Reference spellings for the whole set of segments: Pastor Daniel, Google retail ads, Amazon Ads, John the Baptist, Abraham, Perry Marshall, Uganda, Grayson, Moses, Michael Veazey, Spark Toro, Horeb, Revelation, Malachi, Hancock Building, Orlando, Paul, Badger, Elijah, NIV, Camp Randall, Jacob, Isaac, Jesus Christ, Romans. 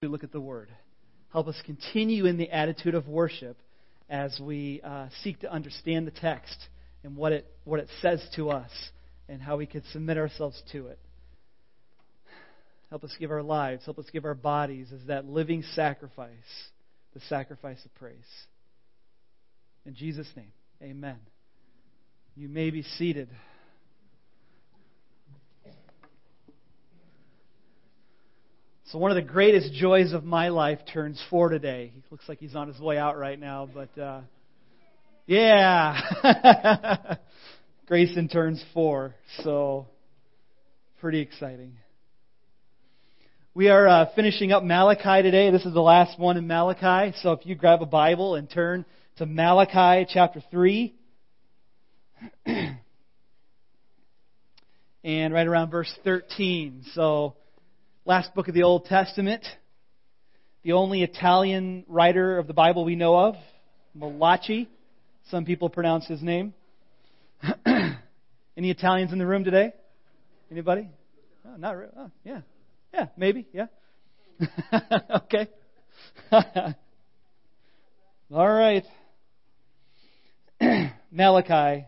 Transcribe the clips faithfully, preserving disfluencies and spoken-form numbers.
we look at the Word. Help us continue in the attitude of worship as we uh, seek to understand the text and what it what it says to us and how we can submit ourselves to it. Help us give our lives, help us give our bodies as that living sacrifice, the sacrifice of praise. In Jesus' name, amen. You may be seated. So one of the greatest joys of my life turns four today. He looks like he's on his way out right now, but uh, yeah. Grayson turns four, so pretty exciting. We are uh, finishing up Malachi today. This is the last one in Malachi, so if you grab a Bible and turn to Malachi chapter three, and right around verse thirteen, so last book of the Old Testament, the only Italian writer of the Bible we know of, Malachi. Some people pronounce his name. Any Italians in the room today? Anybody? Oh, not really. Oh, yeah. Yeah, maybe. Yeah. Okay. All right. Malachi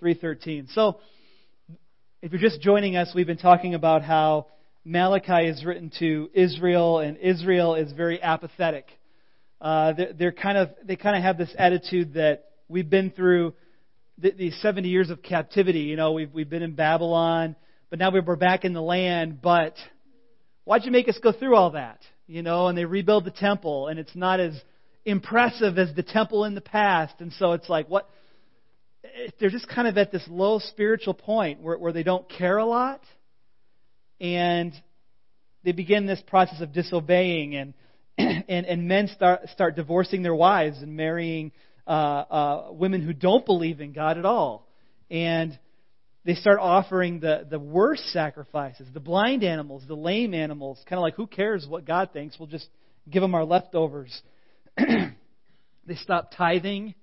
three thirteen. So, if you're just joining us, we've been talking about how Malachi is written to Israel, and Israel is very apathetic. Uh, they're, they're kind of they kind of have this attitude that we've been through th- these seventy years of captivity. You know, we've we've been in Babylon, but now we're back in the land. But why'd you make us go through all that? You know, and they rebuild the temple, and it's not as impressive as the temple in the past. And so it's like what they're just kind of at this low spiritual point where where they don't care a lot. And they begin this process of disobeying, and and, and men start start divorcing their wives and marrying uh, uh, women who don't believe in God at all. And they start offering the, the worst sacrifices, the blind animals, the lame animals, kind of like, who cares what God thinks? We'll just give them our leftovers. They stop tithing.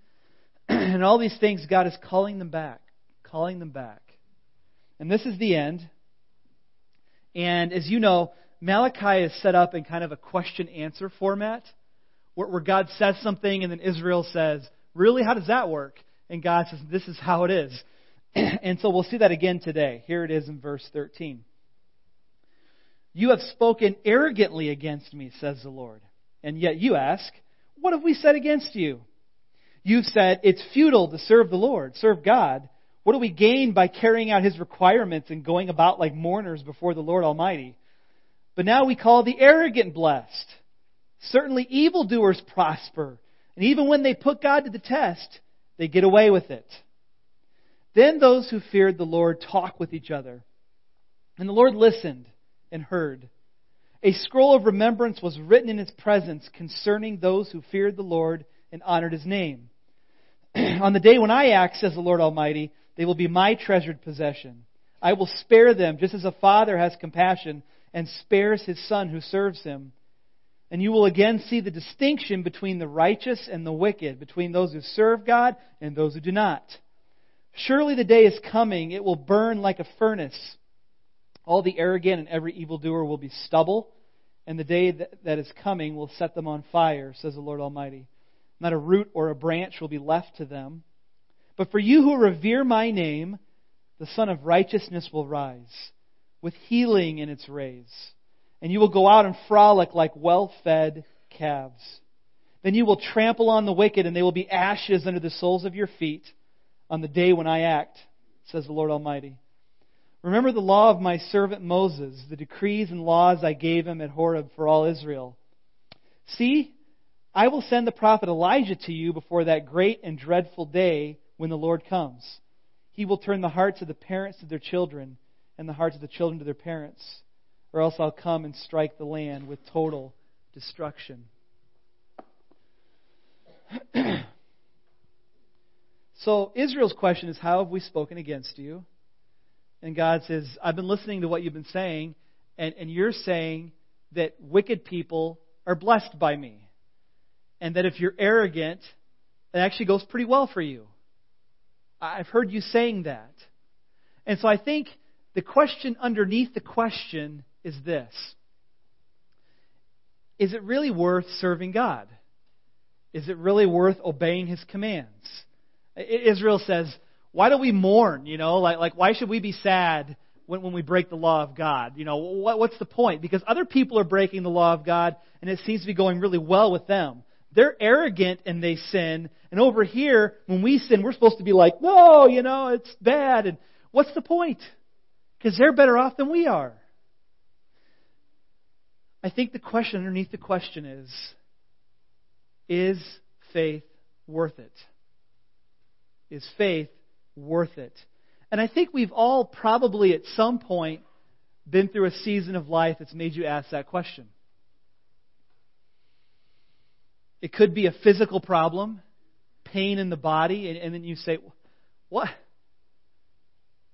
And all these things, God is calling them back, calling them back. And this is the end. And as you know, Malachi is set up in kind of a question-answer format where, where God says something and then Israel says, really, how does that work? And God says, this is how it is. And so we'll see that again today. Here it is in verse thirteen. You have spoken arrogantly against me, says the Lord. And yet you ask, what have we said against you? You've said, it's futile to serve the Lord, serve God. What do we gain by carrying out His requirements and going about like mourners before the Lord Almighty? But now we call the arrogant blessed. Certainly evildoers prosper, and even when they put God to the test, they get away with it. Then those who feared the Lord talk with each other. And the Lord listened and heard. A scroll of remembrance was written in His presence concerning those who feared the Lord and honored His name. On the day when I act, says the Lord Almighty, they will be my treasured possession. I will spare them, just as a father has compassion and spares his son who serves him. And you will again see the distinction between the righteous and the wicked, between those who serve God and those who do not. Surely the day is coming, it will burn like a furnace. All the arrogant and every evildoer will be stubble, and the day that is coming will set them on fire, says the Lord Almighty. Not a root or a branch will be left to them. But for you who revere my name, the Son of Righteousness will rise, with healing in its rays. And you will go out and frolic like well-fed calves. Then you will trample on the wicked, and they will be ashes under the soles of your feet on the day when I act, says the Lord Almighty. Remember the law of my servant Moses, the decrees and laws I gave him at Horeb for all Israel. See, I will send the prophet Elijah to you before that great and dreadful day when the Lord comes. He will turn the hearts of the parents to their children and the hearts of the children to their parents, or else I'll come and strike the land with total destruction. So Israel's question is, how have we spoken against you? And God says, I've been listening to what you've been saying, and, and you're saying that wicked people are blessed by me. And that if you're arrogant, it actually goes pretty well for you. I've heard you saying that. And so I think the question underneath the question is this. Is it really worth serving God? Is it really worth obeying His commands? Israel says, why do we mourn? You know, like, like why should we be sad when, when we break the law of God? You know, what, what's the point? Because other people are breaking the law of God, and it seems to be going really well with them. They're arrogant and they sin. And over here, when we sin, we're supposed to be like, no, you know, it's bad. And what's the point? Because they're better off than we are. I think the question underneath the question is, is faith worth it? Is faith worth it? And I think we've all probably at some point been through a season of life that's made you ask that question. It could be a physical problem, pain in the body, and, and then you say, what?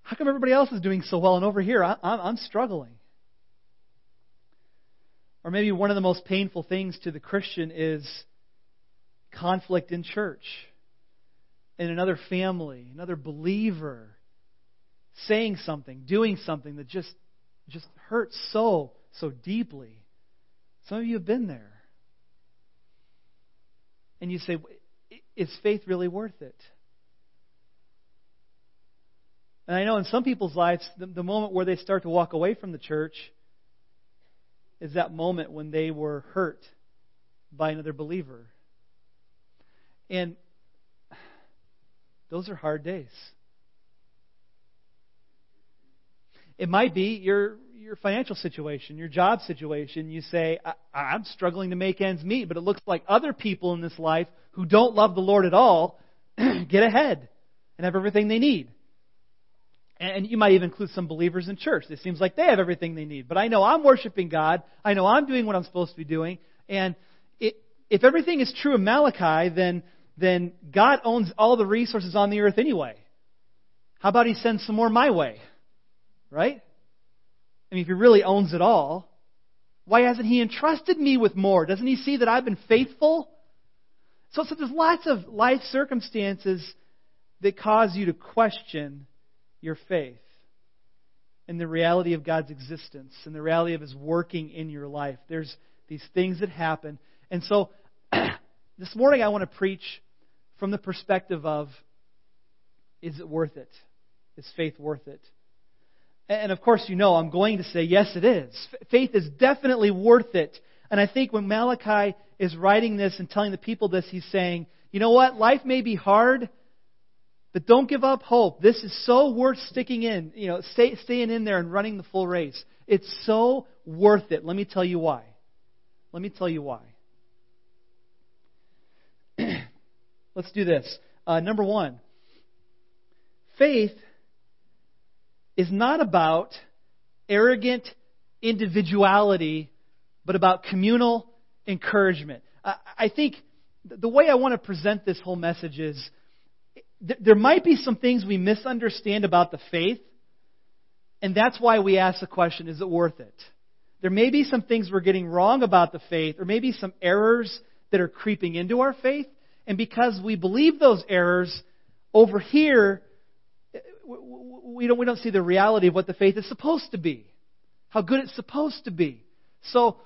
How come everybody else is doing so well and over here I, I'm, I'm struggling? Or maybe one of the most painful things to the Christian is conflict in church, in another family, another believer, saying something, doing something that just, just hurts so, so deeply. Some of you have been there. And you say, is faith really worth it? And I know in some people's lives, the, the moment where they start to walk away from the church is that moment when they were hurt by another believer. And those are hard days. It might be your your financial situation, your job situation. You say, I, I'm struggling to make ends meet, but it looks like other people in this life who don't love the Lord at all get ahead and have everything they need. And you might even include some believers in church. It seems like they have everything they need. But I know I'm worshiping God. I know I'm doing what I'm supposed to be doing. And it, if everything is true in Malachi, then, then God owns all the resources on the earth anyway. How about He sends some more my way? Right? I mean, if He really owns it all, why hasn't He entrusted me with more? Doesn't He see that I've been faithful? So, so there's lots of life circumstances that cause you to question your faith and the reality of God's existence and the reality of His working in your life. There's these things that happen. And so this morning I want to preach from the perspective of, is it worth it? Is faith worth it? And of course, you know, I'm going to say, yes, it is. Faith is definitely worth it. And I think when Malachi is writing this and telling the people this, he's saying, you know what? Life may be hard, but don't give up hope. This is so worth sticking in, you know, stay, staying in there and running the full race. It's so worth it. Let me tell you why. Let me tell you why. Let's do this. Uh, number one, faith is not about arrogant individuality, but about communal encouragement. I, I think the way I want to present this whole message is, there might be some things we misunderstand about the faith, and that's why we ask the question, is it worth it? There may be some things we're getting wrong about the faith, or maybe some errors that are creeping into our faith, and because we believe those errors, over here, we don't, we don't see the reality of what the faith is supposed to be, how good it's supposed to be. So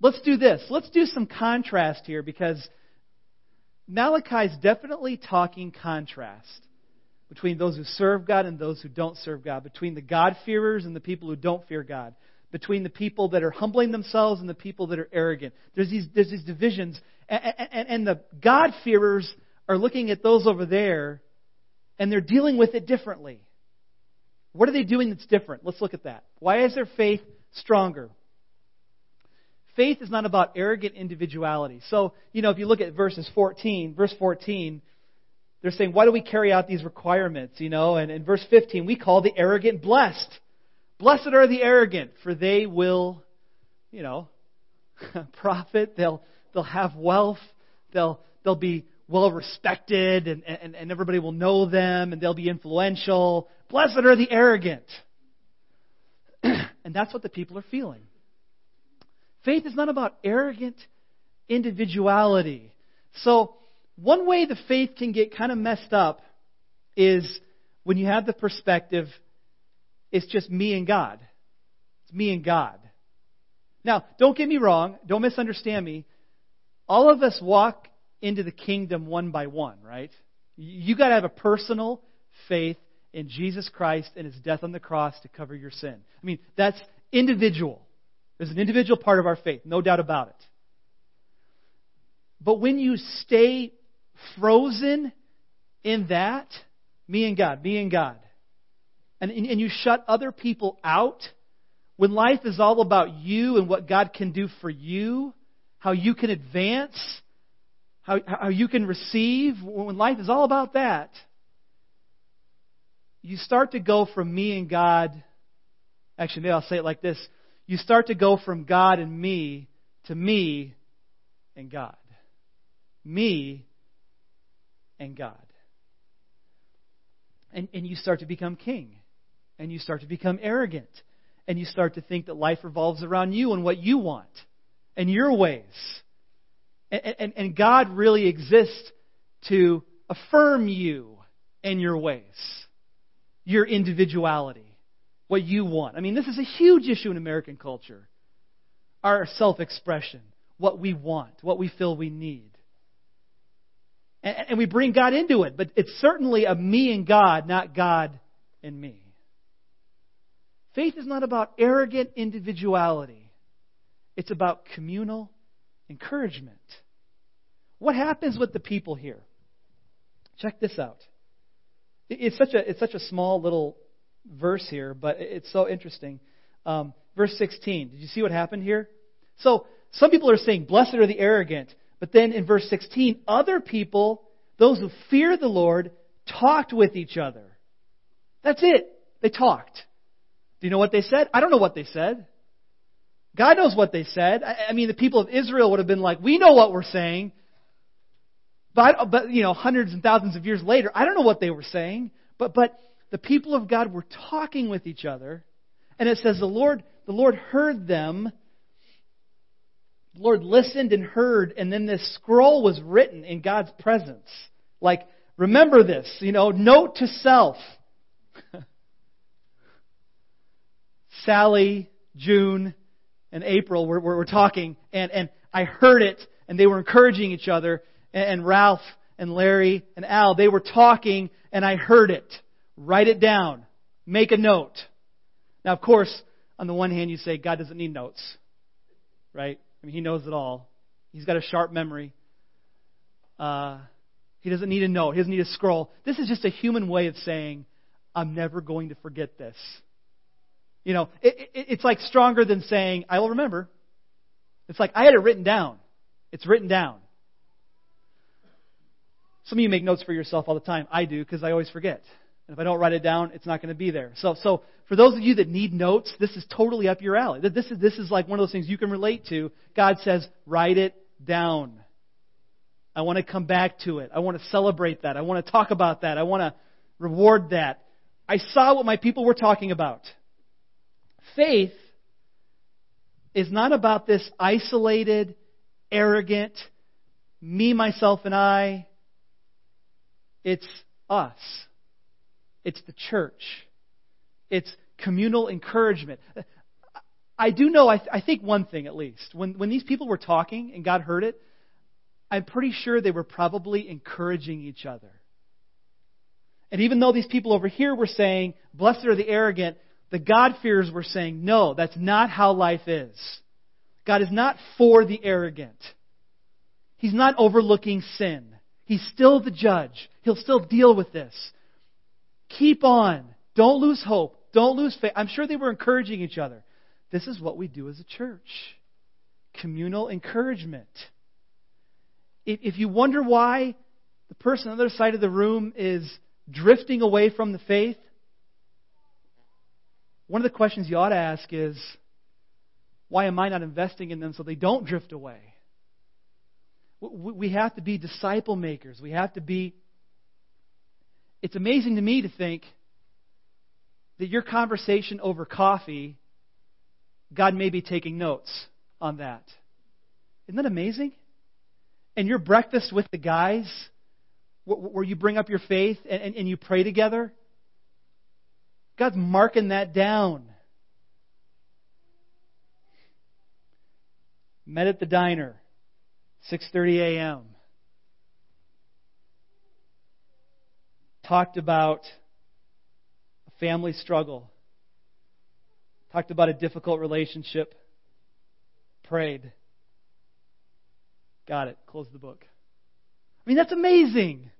let's do this. Let's do some contrast here, because Malachi is definitely talking contrast between those who serve God and those who don't serve God, between the God-fearers and the people who don't fear God, between the people that are humbling themselves and the people that are arrogant. There's these, there's these divisions, and, and, and the God-fearers are looking at those over there, and they're dealing with it differently. What are they doing that's different? Let's look at that. Why is their faith stronger? Faith is not about arrogant individuality. So, you know, if you look at verses fourteen, verse fourteen, they're saying, why do we carry out these requirements? You know, and in verse fifteen, we call the arrogant blessed. Blessed are the arrogant, for they will, you know, profit. They'll they'll have wealth. They'll they'll be well respected, and, and, and everybody will know them, and they'll be influential. Blessed are the arrogant. And that's what the people are feeling. Faith is not about arrogant individuality. So one way the faith can get kind of messed up is when you have the perspective, it's just me and God. It's me and God. Now, don't get me wrong. Don't misunderstand me. All of us walk into the kingdom one by one, right? You got to have a personal faith in Jesus Christ and His death on the cross to cover your sin. I mean, that's individual. There's an individual part of our faith, no doubt about it. But when you stay frozen in that, me and God, me and God, and, and you shut other people out, when life is all about you and what God can do for you, how you can advance, how, how you can receive, when life is all about that, you start to go from me and God, actually maybe I'll say it like this, you start to go from God and me to me and God. Me and God. And, and you start to become king. And you start to become arrogant. And you start to think that life revolves around you and what you want. And your ways. And, and, and God really exists to affirm you and your ways. Your individuality, what you want. I mean, this is a huge issue in American culture. Our self-expression, what we want, what we feel we need. And, and we bring God into it, but it's certainly a me and God, not God and me. Faith is not about arrogant individuality. It's about communal encouragement. What happens with the people here? Check this out. It's such a it's such a small little verse here, but it's so interesting. Um, verse sixteen. Did you see what happened here? So some people are saying, "Blessed are the arrogant," but then in verse sixteen, other people, those who fear the Lord, talked with each other. That's it. They talked. Do you know what they said? I don't know what they said. God knows what they said. I, I mean, the people of Israel would have been like, "We know what we're saying." But, but, you know, hundreds and thousands of years later, I don't know what they were saying, but but the people of God were talking with each other. And it says the Lord the Lord heard them. The Lord listened and heard, and then this scroll was written in God's presence. Like, remember this, you know, note to self. Sally, June, and April were, were, were talking, and, and I heard it, and they were encouraging each other. And Ralph and Larry and Al, they were talking, and I heard it. Write it down. Make a note. Now, of course, on the one hand, you say God doesn't need notes, right? I mean, He knows it all. He's got a sharp memory. Uh, he doesn't need a note. He doesn't need a scroll. This is just a human way of saying, I'm never going to forget this. You know, it, it, it's like stronger than saying, I will remember. It's like, I had it written down. It's written down. Some of you make notes for yourself all the time. I do, because I always forget. And if I don't write it down, it's not going to be there. So so for those of you that need notes, this is totally up your alley. This is, this is like one of those things you can relate to. God says, write it down. I want to come back to it. I want to celebrate that. I want to talk about that. I want to reward that. I saw what my people were talking about. Faith is not about this isolated, arrogant, me, myself, and I. It's us. It's the church. It's communal encouragement. I do know, I, th- I think one thing at least. When, when these people were talking and God heard it, I'm pretty sure they were probably encouraging each other. And even though these people over here were saying, blessed are the arrogant, the God-fearers were saying, no, that's not how life is. God is not for the arrogant. He's not overlooking sin. He's still the judge. He'll still deal with this. Keep on. Don't lose hope. Don't lose faith. I'm sure they were encouraging each other. This is what we do as a church. Communal encouragement. If you wonder why the person on the other side of the room is drifting away from the faith, one of the questions you ought to ask is, why am I not investing in them so they don't drift away? We have to be disciple makers. We have to be... It's amazing to me to think that your conversation over coffee, God may be taking notes on that. Isn't that amazing? And your breakfast with the guys, where you bring up your faith and you pray together, God's marking that down. Met at the diner, six thirty a.m. Talked about a family struggle. Talked about a difficult relationship. Prayed. Got it. Closed the book. I mean, that's amazing.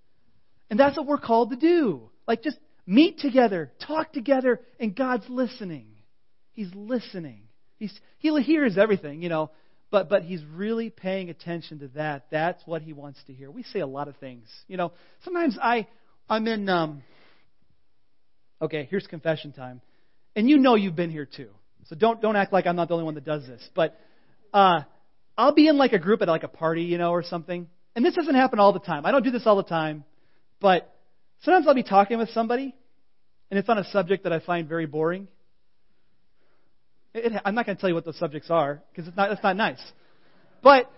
And that's what we're called to do. Like, just meet together, talk together, and God's listening. He's listening. He's, he hears everything, you know, but, but He's really paying attention to that. That's what He wants to hear. We say a lot of things. You know, sometimes I, I'm in, um, okay, here's confession time. And you know you've been here too. So don't, don't act like I'm not the only one that does this. But uh, I'll be in like a group at like a party, you know, or something. And this doesn't happen all the time. I don't do this all the time. But sometimes I'll be talking with somebody, and it's on a subject that I find very boring. It, it, I'm not going to tell you what those subjects are, because it's not, that's not nice. But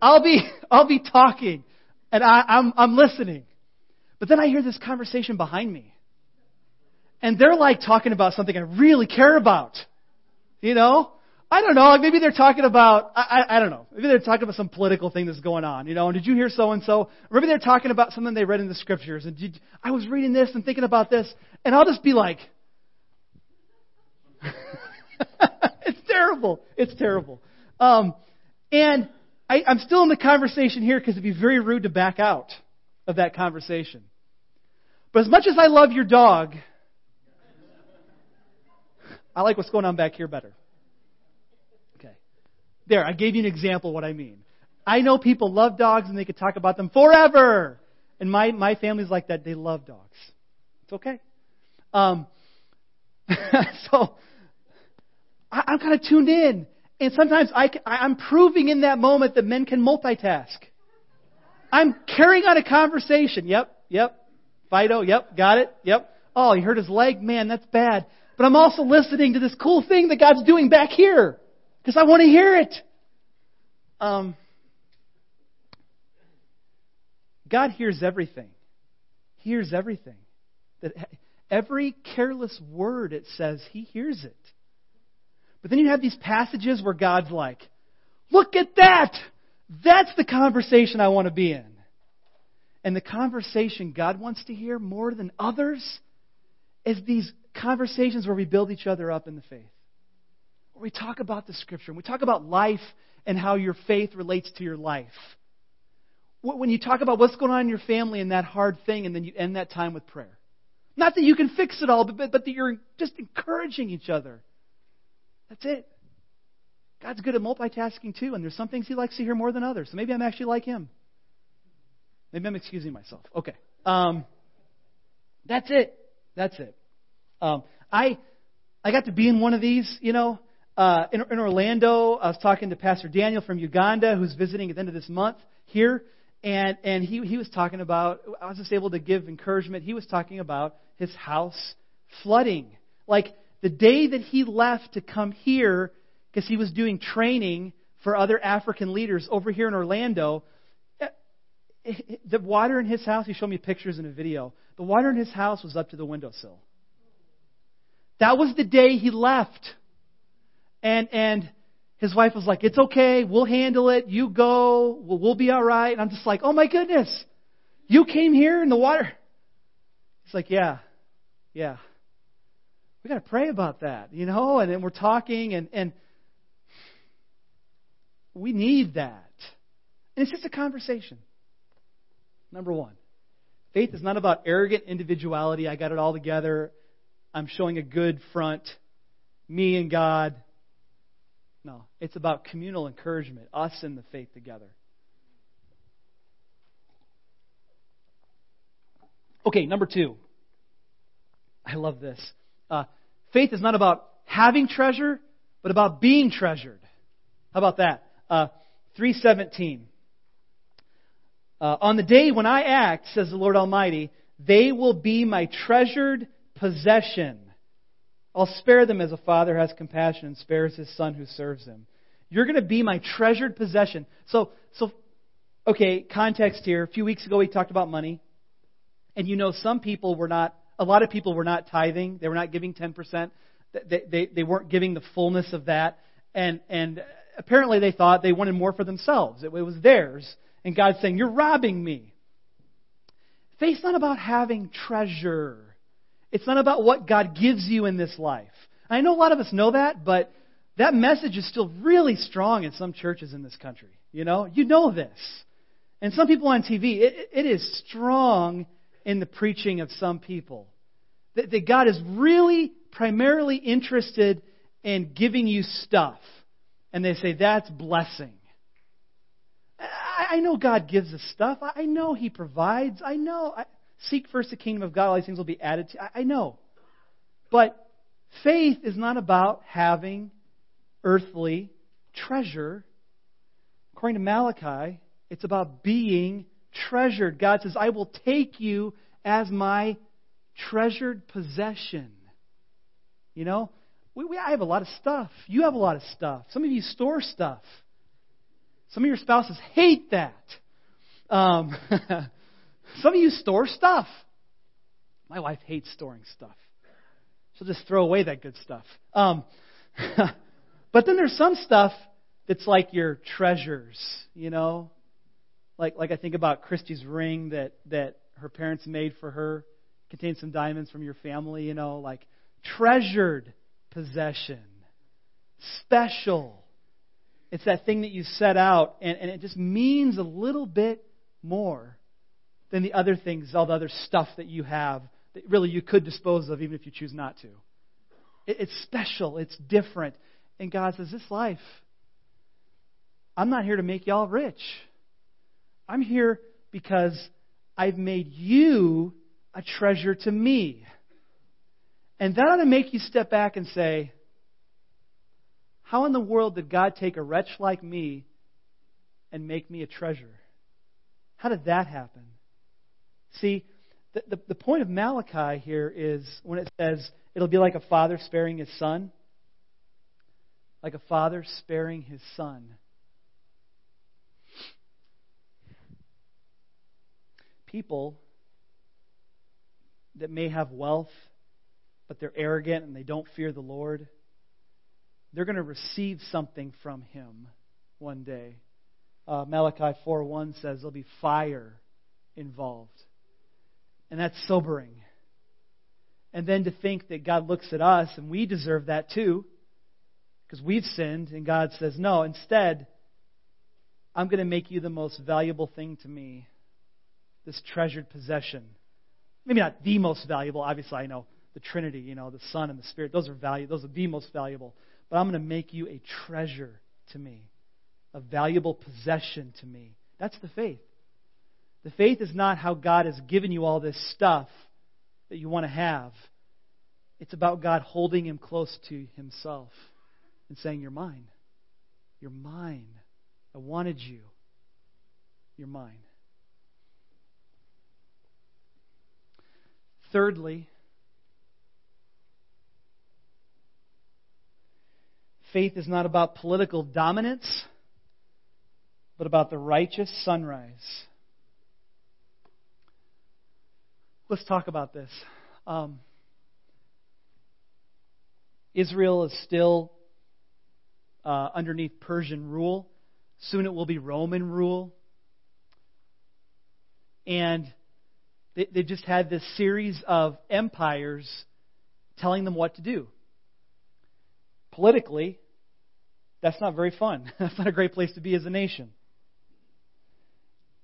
I'll be I'll be talking, and I, I'm I'm listening. But then I hear this conversation behind me, and they're like talking about something I really care about. You know, I don't know. Maybe they're talking about I I, I don't know. Maybe they're talking about some political thing that's going on. You know, and did you hear so and so? Maybe they're talking about something they read in the scriptures. And did, I was reading this and thinking about this, and I'll just be like. It's terrible. It's terrible. Um, and I, I'm still in the conversation here because it'd be very rude to back out of that conversation. But as much as I love your dog, I like what's going on back here better. Okay. There, I gave you an example of what I mean. I know people love dogs and they could talk about them forever. And my, my family's like that. They love dogs. It's okay. Um, so... I'm kind of tuned in. And sometimes I can, I'm proving in that moment that men can multitask. I'm carrying on a conversation. Yep, yep. Fido, yep, got it, yep. Oh, he hurt his leg? Man, that's bad. But I'm also listening to this cool thing that God's doing back here because I want to hear it. Um, God hears everything. He hears everything. That every careless word, it says, He hears it. But then you have these passages where God's like, look at that! That's the conversation I want to be in. And the conversation God wants to hear more than others is these conversations where we build each other up in the faith. Where we talk about the Scripture. And we talk about life and how your faith relates to your life. When you talk about what's going on in your family and that hard thing, and then you end that time with prayer. Not that you can fix it all, but that you're just encouraging each other. That's it. God's good at multitasking too, and there's some things He likes to hear more than others. So maybe I'm actually like Him. Maybe I'm excusing myself. Okay. Um, that's it. That's it. Um, I I got to be in one of these, you know, uh, in, in Orlando. I was talking to Pastor Daniel from Uganda, who's visiting at the end of this month here, and, and he, he was talking about, I was just able to give encouragement. He was talking about his house flooding. Like, the day that he left to come here, because he was doing training for other African leaders over here in Orlando, the water in his house, he showed me pictures and a video, the water in his house was up to the windowsill. That was the day he left. And and his wife was like, it's okay, we'll handle it, you go, we'll, we'll be all right. And I'm just like, oh my goodness, you came here in the water. He's like, yeah, yeah. We got to pray about that, you know, and, and we're talking, and, and we need that. And it's just a conversation. Number one, faith is not about arrogant individuality. I got it all together. I'm showing a good front. Me and God. No, it's about communal encouragement, us and the faith together. Okay, number two. I love this. Uh, faith is not about having treasure, but about being treasured. How about that? Uh, three seventeen. Uh, on the day when I act, says the Lord Almighty, they will be my treasured possession. I'll spare them as a father has compassion and spares his son who serves him. You're going to be my treasured possession. So, so, okay, context here. A few weeks ago we talked about money. And you know some people were not A lot of people were not tithing. They were not giving ten percent. They, they, they weren't giving the fullness of that. And, and apparently they thought they wanted more for themselves. It was theirs. And God's saying, you're robbing me. Faith's not about having treasure. It's not about what God gives you in this life. I know a lot of us know that, but that message is still really strong in some churches in this country. You know, you know this. And some people on T V, it, it is strong in the preaching of some people. That, that God is really primarily interested in giving you stuff. And they say, that's blessing. I, I know God gives us stuff. I, I know He provides. I know. I, seek first the kingdom of God. All these things will be added to you. I, I know. But faith is not about having earthly treasure. According to Malachi, it's about being treasured. God says, I will take you as my treasured possession. You know, we, we, I have a lot of stuff. You have a lot of stuff. Some of you store stuff. Some of your spouses hate that. Um, some of you store stuff. My wife hates storing stuff. She'll just throw away that good stuff. Um, but then there's some stuff that's like your treasures, you know? Like like I think about Christy's ring that, that her parents made for her. It contains some diamonds from your family, you know? Like treasured possession. Special. It's that thing that you set out, and, and it just means a little bit more than the other things, all the other stuff that you have. That really you could dispose of even if you choose not to. It, it's special. It's different. And God says, this life, I'm not here to make y'all rich. I'm here because I've made you a treasure to me. And that ought to make you step back and say, how in the world did God take a wretch like me and make me a treasure? How did that happen? See, The, the, the point of Malachi here is when it says it'll be like a father sparing his son. Like a father sparing his son. People that may have wealth, but they're arrogant and they don't fear the Lord, they're going to receive something from Him one day. Uh, Malachi four one says there'll be fire involved. And that's sobering. And then to think that God looks at us and we deserve that too, because we've sinned, and God says, no, instead, I'm going to make you the most valuable thing to me, this treasured possession. Maybe not the most valuable, obviously I know the Trinity, you know, the Son and the Spirit, those are value, those are the most valuable. But I'm going to make you a treasure to me, a valuable possession to me. That's the faith. The faith is not how God has given you all this stuff that you want to have. It's about God holding Him close to Himself and saying, you're mine. You're mine. I wanted you. You're mine. Thirdly, faith is not about political dominance, but about the righteous sunrise. Let's talk about this. Um, Israel is still uh, underneath Persian rule. Soon it will be Roman rule. And they, they just had this series of empires telling them what to do. Politically, that's not very fun. That's not a great place to be as a nation.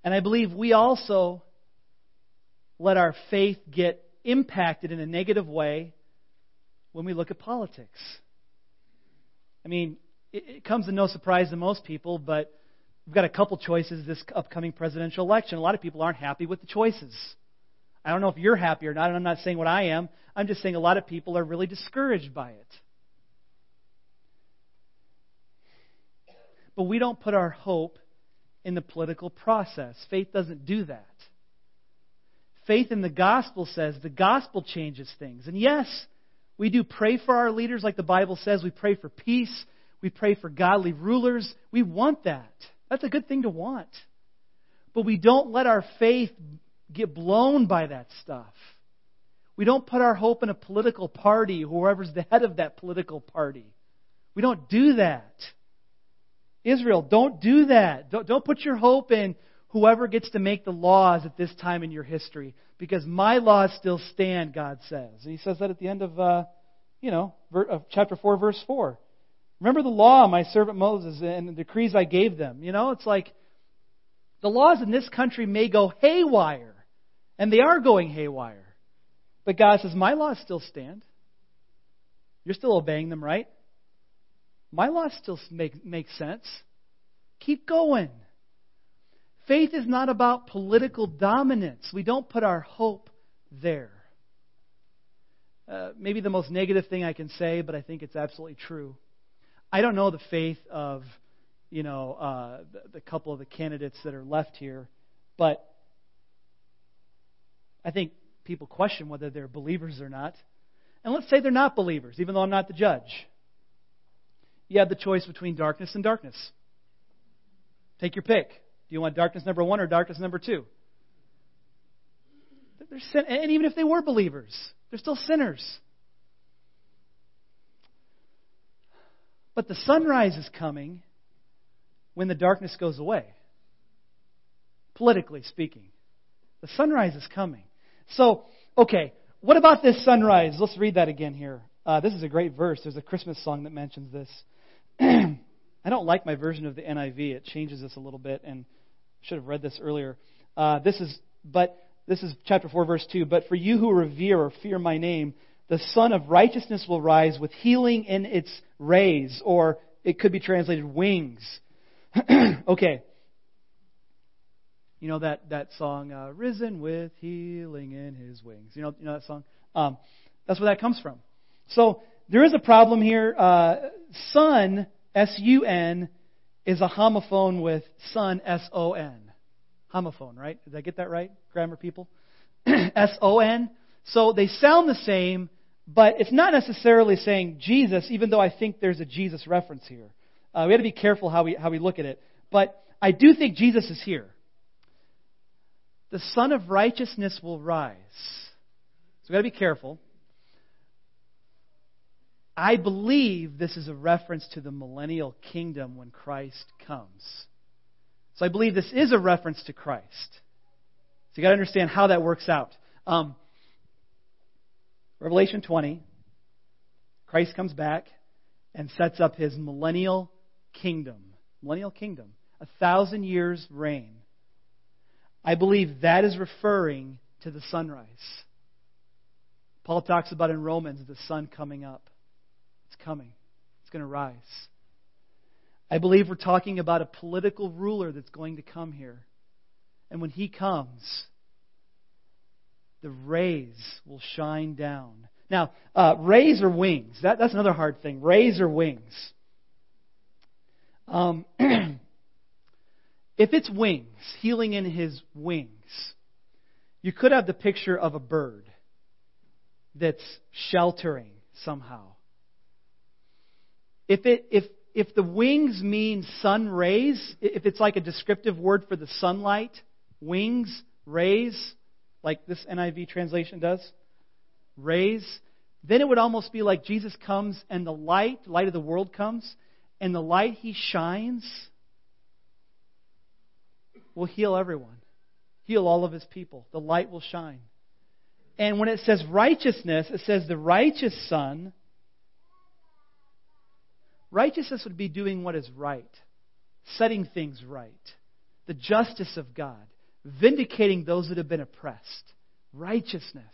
And I believe we also let our faith get impacted in a negative way when we look at politics. I mean, it, it comes as no surprise to most people, but we've got a couple choices this upcoming presidential election. A lot of people aren't happy with the choices. I don't know if you're happy or not, and I'm not saying what I am. I'm just saying a lot of people are really discouraged by it. But we don't put our hope in the political process. Faith doesn't do that. Faith in the gospel says the gospel changes things. And yes, we do pray for our leaders like the Bible says. We pray for peace. We pray for godly rulers. We want that. That's a good thing to want. But we don't let our faith get blown by that stuff. We don't put our hope in a political party, whoever's the head of that political party. We don't do that. Israel, don't do that. Don't, don't put your hope in whoever gets to make the laws at this time in your history, because my laws still stand, God says. And he says that at the end of, uh, you know, ver- of chapter four, verse four. Remember the law, my servant Moses, and the decrees I gave them. You know, it's like the laws in this country may go haywire, and they are going haywire. But God says, my laws still stand. You're still obeying them, right? My laws still make, make sense. Keep going. Faith is not about political dominance. We don't put our hope there. Uh, maybe the most negative thing I can say, but I think it's absolutely true. I don't know the faith of, you know, uh, the, the couple of the candidates that are left here, but I think people question whether they're believers or not. And let's say they're not believers, even though I'm not the judge. You have the choice between darkness and darkness. Take your pick. Do you want darkness number one or darkness number two? They're sin- and even if they were believers, they're still sinners. But the sunrise is coming when the darkness goes away, politically speaking. The sunrise is coming. So, okay, what about this sunrise? Let's read that again here. Uh, this is a great verse. There's a Christmas song that mentions this. I don't like my version of the N I V. It changes this a little bit, and should have read this earlier. Uh, this is, but this is chapter four, verse two. But for you who revere or fear my name, the Sun of Righteousness will rise with healing in its rays, or it could be translated wings. Okay. You know that that song, uh, "Risen with healing in His wings." You know, you know that song. Um, that's where that comes from. So there is a problem here. Uh, sun, S U N, is a homophone with son, S O N. Homophone, right? Did I get that right, grammar people? S O N. So they sound the same, but it's not necessarily saying Jesus, even though I think there's a Jesus reference here. Uh, we have to be careful how we how we look at it. But I do think Jesus is here. The Son of Righteousness will rise. So we've got to be careful. I believe this is a reference to the millennial kingdom when Christ comes. So I believe this is a reference to Christ. So you've got to understand how that works out. Um, Revelation twenty, Christ comes back and sets up his millennial kingdom. Millennial kingdom. A thousand years reign. I believe that is referring to the sunrise. Paul talks about in Romans the sun coming up. It's coming. It's going to rise. I believe we're talking about a political ruler that's going to come here. And when he comes, the rays will shine down. Now, uh, rays or wings. That, that's another hard thing. Rays or wings. Um, if it's wings, healing in his wings, you could have the picture of a bird that's sheltering somehow. If it if if the wings mean sun rays, if it's like a descriptive word for the sunlight, wings, rays, like this N I V translation does, rays, then it would almost be like Jesus comes and the light, light of the world comes, and the light he shines will heal everyone, heal all of his people. The light will shine. And when it says righteousness, it says the righteous son. Righteousness would be doing what is right, setting things right, the justice of God, vindicating those that have been oppressed. Righteousness.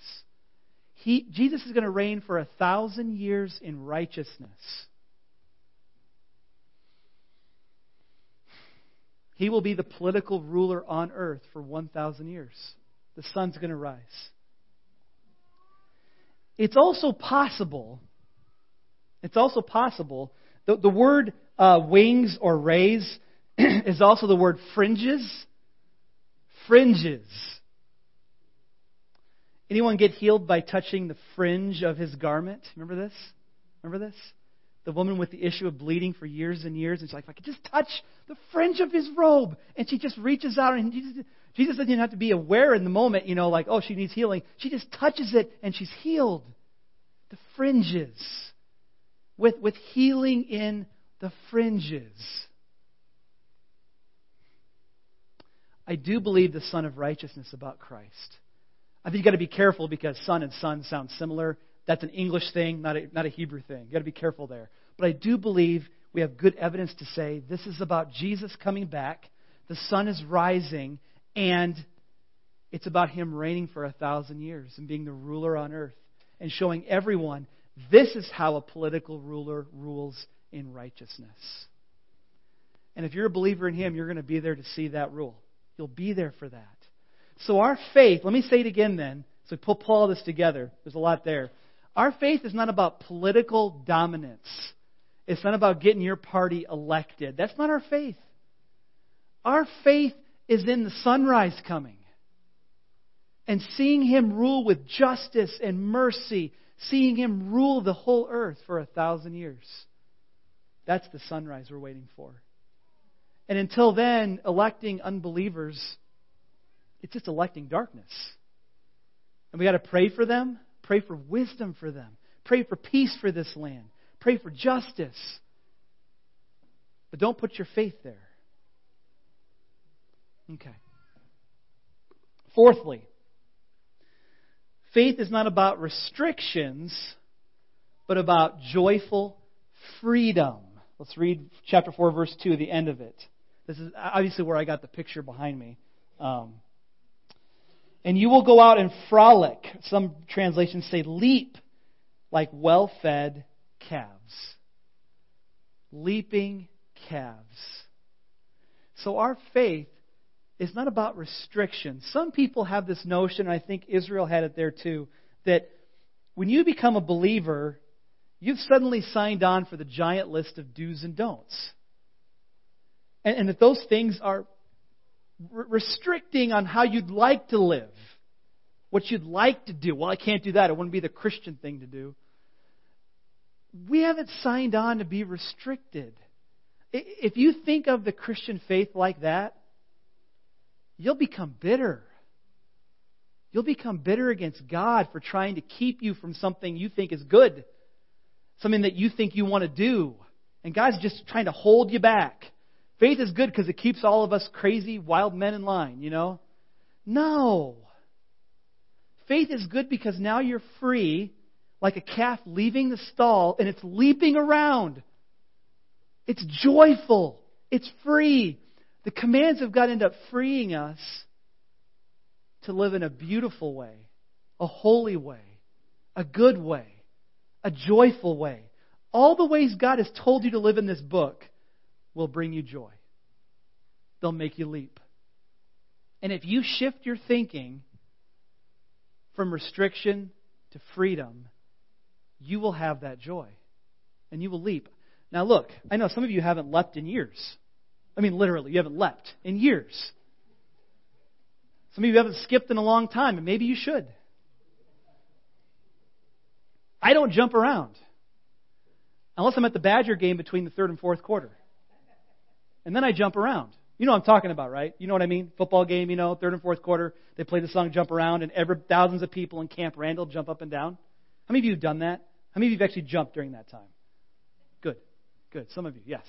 He, Jesus is going to reign for a thousand years in righteousness. He will be the political ruler on earth for one thousand years. The sun's going to rise. It's also possible, it's also possible The, the word uh, wings or rays is also the word fringes. Fringes. Anyone get healed by touching the fringe of his garment? Remember this? Remember this? The woman with the issue of bleeding for years and years, and she's like, if I could just touch the fringe of his robe. And she just reaches out, and Jesus, Jesus doesn't even have to be aware in the moment, you know, like, oh, she needs healing. She just touches it, and she's healed. The fringes. With with healing in the fringes. I do believe the Son of Righteousness about Christ. I think you've got to be careful because son and son sound similar. That's an English thing, not a, not a Hebrew thing. You've got to be careful there. But I do believe we have good evidence to say this is about Jesus coming back, the sun is rising, and it's about him reigning for a thousand years and being the ruler on earth and showing everyone this is how a political ruler rules in righteousness. And if you're a believer in him, you're going to be there to see that rule. You'll be there for that. So our faith, let me say it again then, so we pull all this together. There's a lot there. Our faith is not about political dominance. It's not about getting your party elected. That's not our faith. Our faith is in the sunrise coming and seeing him rule with justice and mercy, seeing him rule the whole earth for a thousand years. That's the sunrise we're waiting for. And until then, electing unbelievers, it's just electing darkness. And we got to pray for them, pray for wisdom for them, pray for peace for this land. Pray for justice. But don't put your faith there. Okay. Fourthly, faith is not about restrictions, but about joyful freedom. Let's read chapter four, verse two, the end of it. This is obviously where I got the picture behind me. Um, and you will go out and frolic. Some translations say leap like well-fed calves. Leaping calves. So our faith is not about restriction. Some people have this notion, and I think Israel had it there too, that when you become a believer, you've suddenly signed on for the giant list of do's and don'ts. And, and that those things are re- restricting on how you'd like to live, what you'd like to do. Well, I can't do that. It wouldn't be the Christian thing to do. We haven't signed on to be restricted. If you think of the Christian faith like that, you'll become bitter. You'll become bitter against God for trying to keep you from something you think is good, something that you think you want to do. And God's just trying to hold you back. Faith is good because it keeps all of us crazy, wild men in line, you know? No. Faith is good because now you're free, like a calf leaving the stall, and it's leaping around. It's joyful. It's free. The commands of God end up freeing us to live in a beautiful way, a holy way, a good way, a joyful way. All the ways God has told you to live in this book will bring you joy. They'll make you leap. And if you shift your thinking from restriction to freedom, you will have that joy, and you will leap. Now look, I know some of you haven't leapt in years. I mean, literally, you haven't leapt in years. Some of you haven't skipped in a long time, and maybe you should. I don't jump around, unless I'm at the Badger game between the third and fourth quarter. And then I jump around. You know what I'm talking about, right? You know what I mean? Football game, you know, third and fourth quarter, they play the song Jump Around, and every, thousands of people in Camp Randall jump up and down. How many of you have done that? How many of you have actually jumped during that time? Good. Good. Some of you, yes.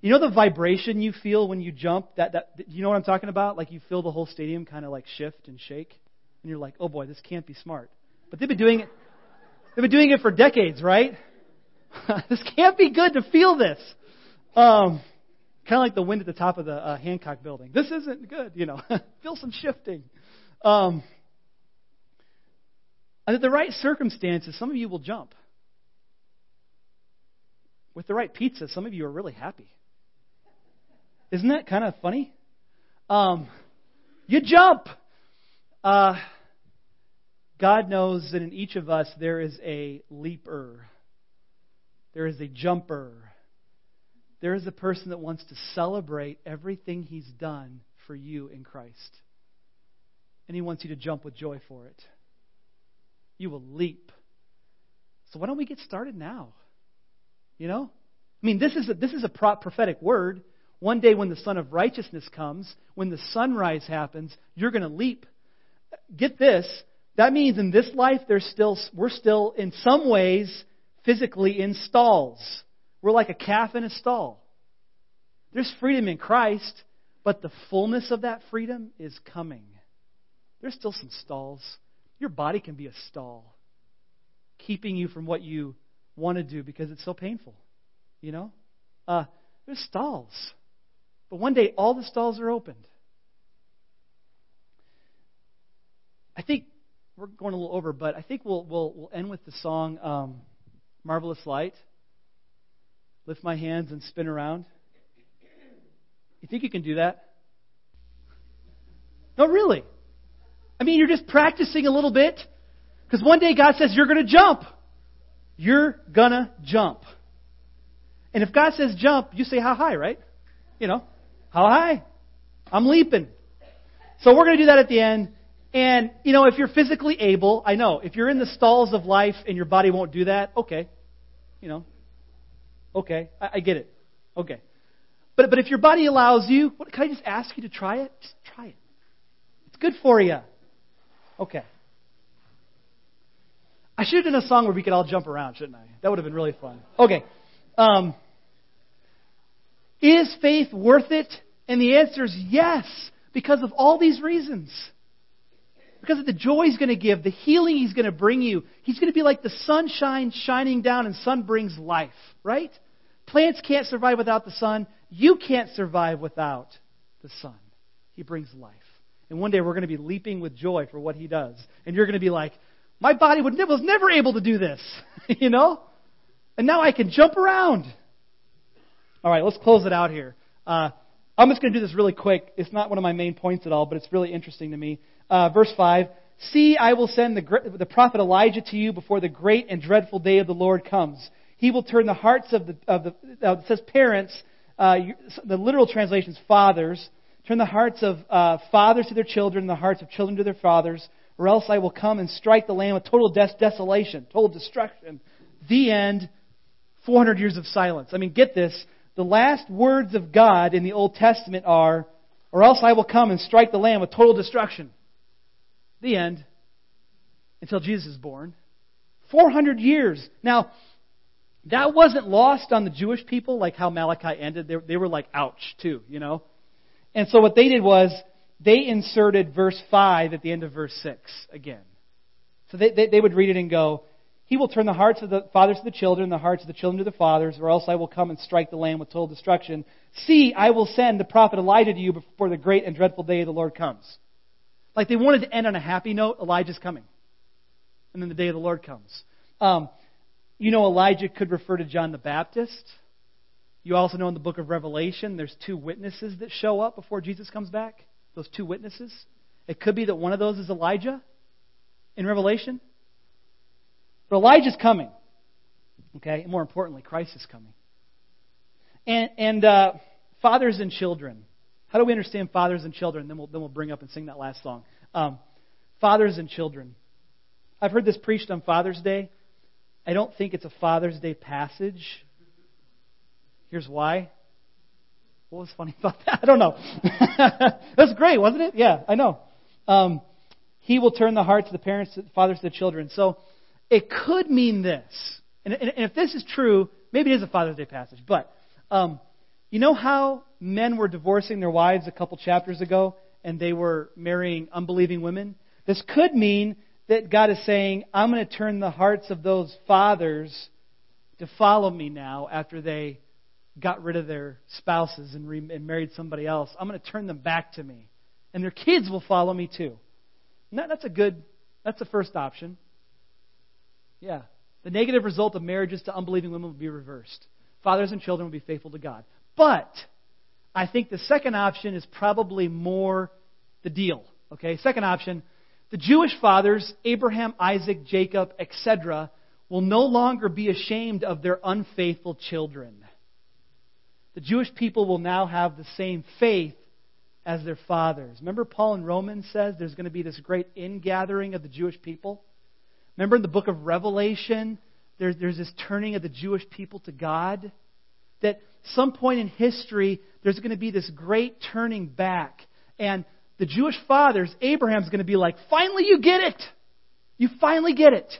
You know the vibration you feel when you jump? That that you know what I'm talking about? Like you feel the whole stadium kind of like shift and shake. And you're like, oh boy, this can't be smart. But they've been doing it they've been doing it for decades, right? This can't be good to feel this. Um kind of like the wind at the top of the uh, Hancock Building. This isn't good, you know. Feel some shifting. Um Under the right circumstances, some of you will jump. With the right pizza, some of you are really happy. Isn't that kind of funny? Um, you jump! Uh, God knows that in each of us there is a leaper. There is a jumper. There is a person that wants to celebrate everything he's done for you in Christ. And he wants you to jump with joy for it. You will leap. So why don't we get started now? You know? I mean, this is a, this is a prophetic word. One day when the Son of Righteousness comes, when the sunrise happens, you're going to leap. Get this. That means in this life, there's still we're still in some ways physically in stalls. We're like a calf in a stall. There's freedom in Christ, But the fullness of that freedom is coming. There's still some stalls. Your body can be a stall, keeping you from what you want to do because it's so painful. You know? Uh, there's stalls. But one day, all the stalls are opened. I think we're going a little over, but I think we'll we'll, we'll end with the song um, Marvelous Light. Lift my hands and spin around. You think you can do that? No, really. I mean, you're just practicing a little bit. Because one day God says, you're going to jump. You're going to jump. And if God says jump, you say how high, right? You know, how high? I'm leaping. So we're going to do that at the end. And, you know, if you're physically able, I know, if you're in the stalls of life and your body won't do that, okay. You know, okay. I, I get it. Okay. But but if your body allows you, what, can I just ask you to try it? Just try it. It's good for you. Okay. I should have done a song where we could all jump around, shouldn't I? That would have been really fun. Okay. Um, is faith worth it? And the answer is yes, because of all these reasons. Because of the joy he's going to give, the healing he's going to bring you. He's going to be like the sunshine shining down, and sun brings life, right? Plants can't survive without the sun. You can't survive without the sun. He brings life. And one day we're going to be leaping with joy for what he does. And you're going to be like, my body would ne- was never able to do this, you know? And now I can jump around. All right, let's close it out here. Uh, I'm just going to do this really quick. It's not one of my main points at all, but it's really interesting to me. Uh, verse five, see, I will send the, the prophet Elijah to you before the great and dreadful day of the Lord comes. He will turn the hearts of the, of the uh, it says parents, uh, you, the literal translation is fathers, turn the hearts of uh, fathers to their children and the hearts of children to their fathers, or else I will come and strike the land with total des- desolation, total destruction. The end, four hundred years of silence. I mean, get this. The last words of God in the Old Testament are, or else I will come and strike the land with total destruction. The end. Until Jesus is born. four hundred years. Now, that wasn't lost on the Jewish people, like how Malachi ended. They, they were like, ouch, too, you know. And so what they did was they inserted verse five at the end of verse six again. So they, they, they would read it and go, he will turn the hearts of the fathers to the children, the hearts of the children to the fathers, or else I will come and strike the land with total destruction. See, I will send the prophet Elijah to you before the great and dreadful day of the Lord comes. Like they wanted to end on a happy note, Elijah's coming. And then the day of the Lord comes. Um, You know Elijah could refer to John the Baptist. You also know in the book of Revelation, there's two witnesses that show up before Jesus comes back. Those two witnesses. It could be that one of those is Elijah in Revelation. But Elijah's coming. Okay? And more importantly, Christ is coming. And, and uh, fathers and children. How do we understand fathers and children? Then we'll, then we'll bring up and sing that last song. Um, fathers and children. I've heard this preached on Father's Day. I don't think it's a Father's Day passage. Here's why. What was funny about that? I don't know. That's great, wasn't it? Yeah, I know. Um, he will turn the hearts of the parents, to the fathers to the children. So it could mean this. And, and, and if this is true, maybe it is a Father's Day passage. But um, you know how men were divorcing their wives a couple chapters ago and they were marrying unbelieving women? This could mean that God is saying, I'm going to turn the hearts of those fathers to follow me now after they got rid of their spouses and, re- and married somebody else. I'm going to turn them back to me. And their kids will follow me too. And that, that's a good, that's the first option. Yeah. The negative result of marriages to unbelieving women will be reversed. Fathers and children will be faithful to God. But I think the second option is probably more the deal. Okay, second option. The Jewish fathers, Abraham, Isaac, Jacob, et cetera, will no longer be ashamed of their unfaithful children. The Jewish people will now have the same faith as their fathers. Remember Paul in Romans says there's going to be this great ingathering of the Jewish people? Remember in the book of Revelation, there's, there's this turning of the Jewish people to God? That some point in history, there's going to be this great turning back. And the Jewish fathers, Abraham's going to be like, finally you get it. You finally get it.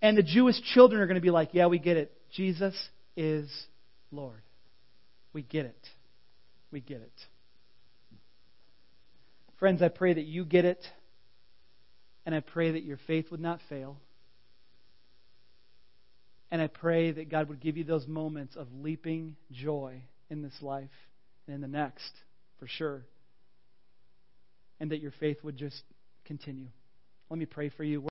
And the Jewish children are going to be like, yeah, we get it. Jesus is Lord. We get it. We get it. Friends, I pray that you get it, and I pray that your faith would not fail. And I pray that God would give you those moments of leaping joy in this life and in the next, for sure. And that your faith would just continue. Let me pray for you.